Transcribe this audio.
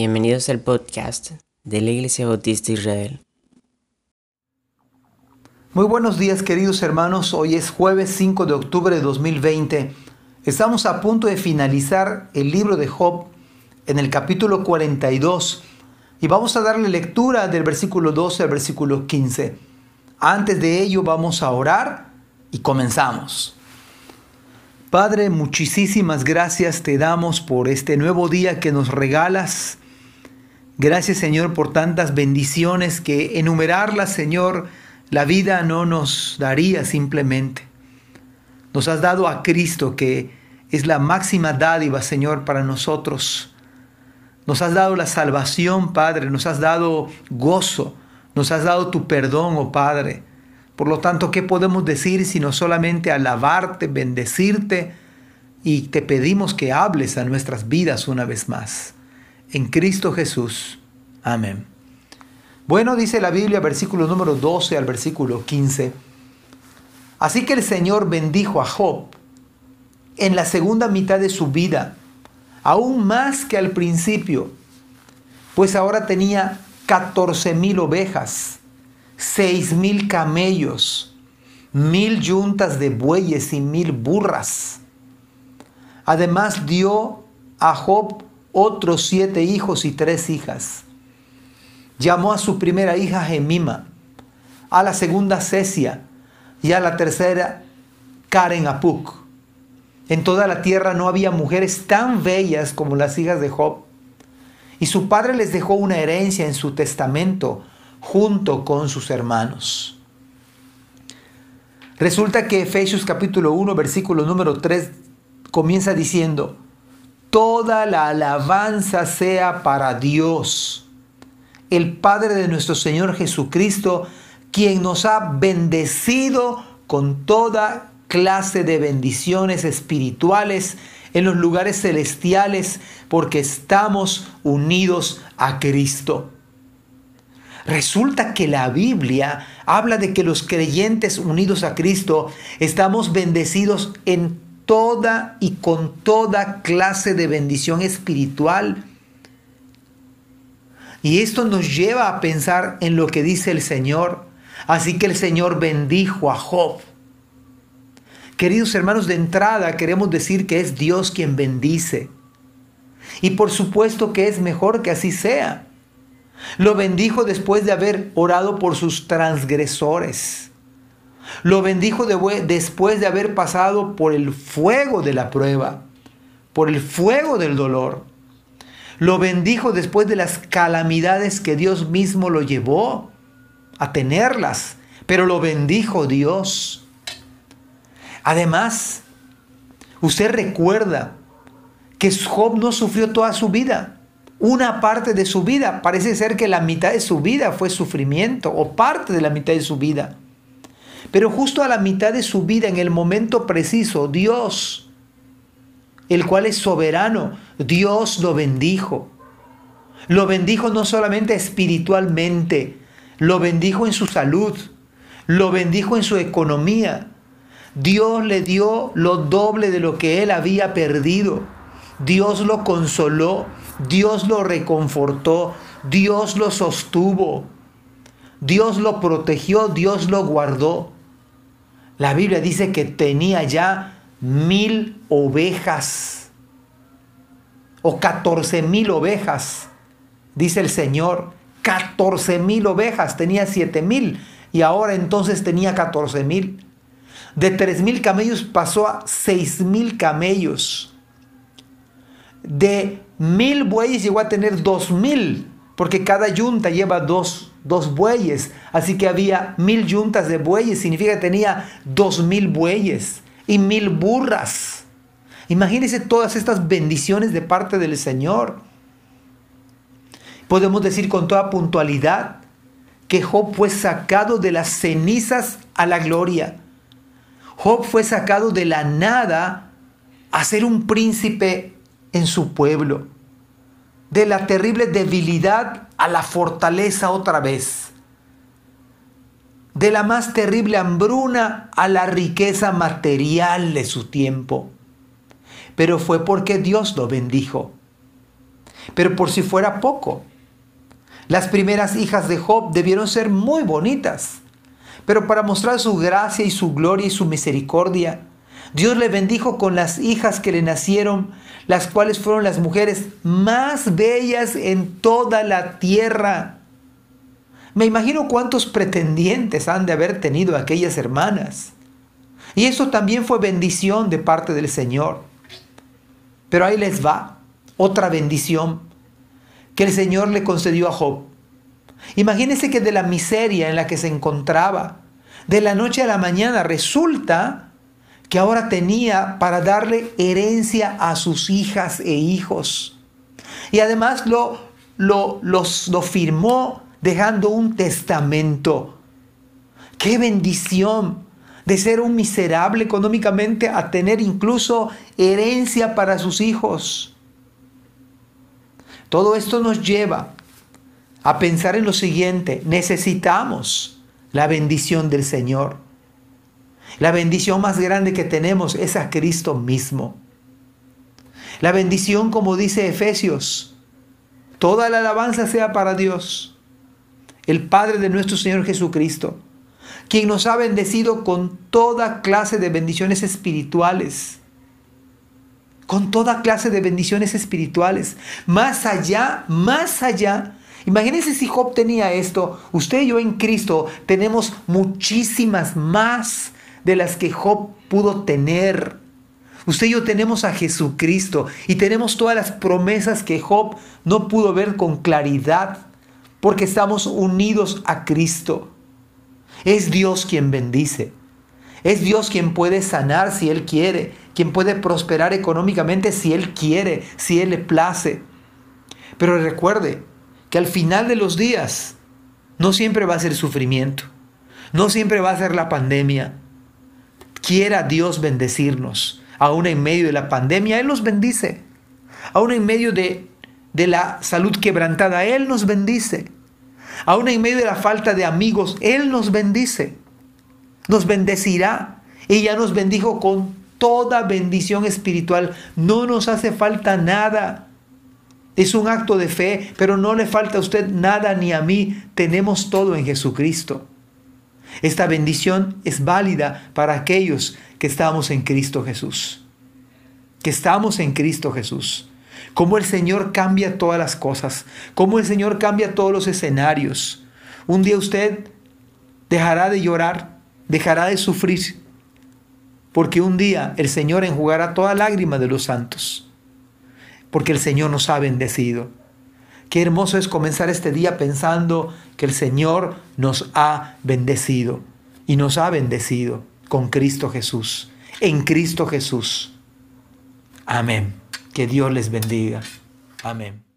Bienvenidos al podcast de la Iglesia Bautista Israel. Muy buenos días, queridos hermanos. Hoy es jueves 5 de octubre de 2020. Estamos a punto de finalizar el libro de Job en el capítulo 42 y vamos a darle lectura del versículo 12 al versículo 15. Antes de ello vamos a orar y comenzamos. Padre, muchísimas gracias te damos por este nuevo día que nos regalas. Gracias, Señor, por tantas bendiciones que enumerarlas, Señor, la vida no nos daría simplemente. Nos has dado a Cristo, que es la máxima dádiva, Señor, para nosotros. Nos has dado la salvación, Padre. Nos has dado gozo. Nos has dado tu perdón, oh Padre. Por lo tanto, ¿qué podemos decir sino solamente alabarte, bendecirte? Y te pedimos que hables a nuestras vidas una vez más. En Cristo Jesús. Amén. Bueno, dice la Biblia, versículo número 12 al versículo 15. Así que el Señor bendijo a Job en la segunda mitad de su vida, aún más que al principio, pues ahora tenía 14,000 ovejas, 6,000 camellos, 1,000 yuntas de bueyes y 1,000 burras. Además dio a Job otros 7 hijos y 3 hijas. Llamó a su primera hija Gemima, a la segunda Cecia y a la tercera Keren-hapuc. En toda la tierra no había mujeres tan bellas como las hijas de Job. Y su padre les dejó una herencia en su testamento junto con sus hermanos. Resulta que Efesios capítulo 1, versículo número 3 comienza diciendo: toda la alabanza sea para Dios, el Padre de nuestro Señor Jesucristo, quien nos ha bendecido con toda clase de bendiciones espirituales en los lugares celestiales, porque estamos unidos a Cristo. Resulta que la Biblia habla de que los creyentes unidos a Cristo estamos bendecidos en toda y con toda clase de bendición espiritual. Y esto nos lleva a pensar en lo que dice el Señor. Así que el Señor bendijo a Job. Queridos hermanos, de entrada queremos decir que es Dios quien bendice. Y por supuesto que es mejor que así sea. Lo bendijo después de haber orado por sus transgresores. Lo bendijo después de haber pasado por el fuego de la prueba, por el fuego del dolor. Lo bendijo después de las calamidades que Dios mismo lo llevó a tenerlas, pero lo bendijo Dios. Además, usted recuerda que Job no sufrió toda su vida, una parte de su vida. Parece ser que la mitad de su vida fue sufrimiento, o parte de la mitad de su vida. Pero justo a la mitad de su vida, en el momento preciso, Dios, el cual es soberano, Dios lo bendijo. Lo bendijo no solamente espiritualmente, lo bendijo en su salud, lo bendijo en su economía. Dios le dio lo doble de lo que él había perdido. Dios lo consoló, Dios lo reconfortó, Dios lo sostuvo, Dios lo protegió, Dios lo guardó. La Biblia dice que tenía ya 1,000 ovejas o 14,000 ovejas, dice el Señor. 14,000 ovejas, tenía 7,000 y ahora entonces tenía 14,000. De 3,000 camellos pasó a 6,000 camellos. De 1,000 bueyes llegó a tener 2,000, porque cada yunta lleva dos bueyes. Así que había 1,000 yuntas de bueyes, significa que tenía 2,000 bueyes. Y 1,000 burras. Imagínense todas estas bendiciones de parte del Señor. Podemos decir con toda puntualidad que Job fue sacado de las cenizas a la gloria. Job fue sacado de la nada a ser un príncipe en su pueblo. De la terrible debilidad a la fortaleza otra vez. De la más terrible hambruna a la riqueza material de su tiempo. Pero fue porque Dios lo bendijo. pero por si fuera poco. Las primeras hijas de Job debieron ser muy bonitas, pero para mostrar su gracia y su gloria y su misericordia, Dios le bendijo con las hijas que le nacieron, las cuales fueron las mujeres más bellas en toda la tierra. Me imagino cuántos pretendientes han de haber tenido aquellas hermanas. Y eso también fue bendición de parte del Señor. Pero ahí les va otra bendición que el Señor le concedió a Job. Imagínense que de la miseria en la que se encontraba, de la noche a la mañana, resulta que ahora tenía para darle herencia a sus hijas e hijos. Y además lo firmó dejando un testamento. ¡Qué bendición! De ser un miserable económicamente a tener incluso herencia para sus hijos. Todo esto nos lleva a pensar en lo siguiente. Necesitamos la bendición del Señor. La bendición más grande que tenemos es a Cristo mismo. La bendición, como dice Efesios, toda la alabanza sea para Dios, el Padre de nuestro Señor Jesucristo, quien nos ha bendecido con toda clase de bendiciones espirituales, más allá. Imagínense si Job tenía esto, usted y yo en Cristo tenemos muchísimas más de las que Job pudo tener. Usted y yo tenemos a Jesucristo y tenemos todas las promesas que Job no pudo ver con claridad porque estamos unidos a Cristo. Es Dios quien bendice, es Dios quien puede sanar si Él quiere, quien puede prosperar económicamente si Él quiere, si Él le place. Pero recuerde que al final de los días no siempre va a ser sufrimiento, no siempre va a ser la pandemia. Quiera Dios bendecirnos, aún en medio de la pandemia, Él nos bendice. Aún en medio de la salud quebrantada, Él nos bendice. Aún en medio de la falta de amigos, Él nos bendice. Nos bendecirá. Y ya nos bendijo con toda bendición espiritual. No nos hace falta nada. Es un acto de fe, pero no le falta a usted nada ni a mí. Tenemos todo en Jesucristo. Esta bendición es válida para aquellos que estamos en Cristo Jesús. Cómo el Señor cambia todas las cosas. Cómo el Señor cambia todos los escenarios. Un día usted dejará de llorar, dejará de sufrir. Porque un día el Señor enjugará toda lágrima de los santos. Porque el Señor nos ha bendecido. Qué hermoso es comenzar este día pensando que el Señor nos ha bendecido. Y nos ha bendecido con Cristo Jesús. En Cristo Jesús. Amén. Que Dios les bendiga. Amén.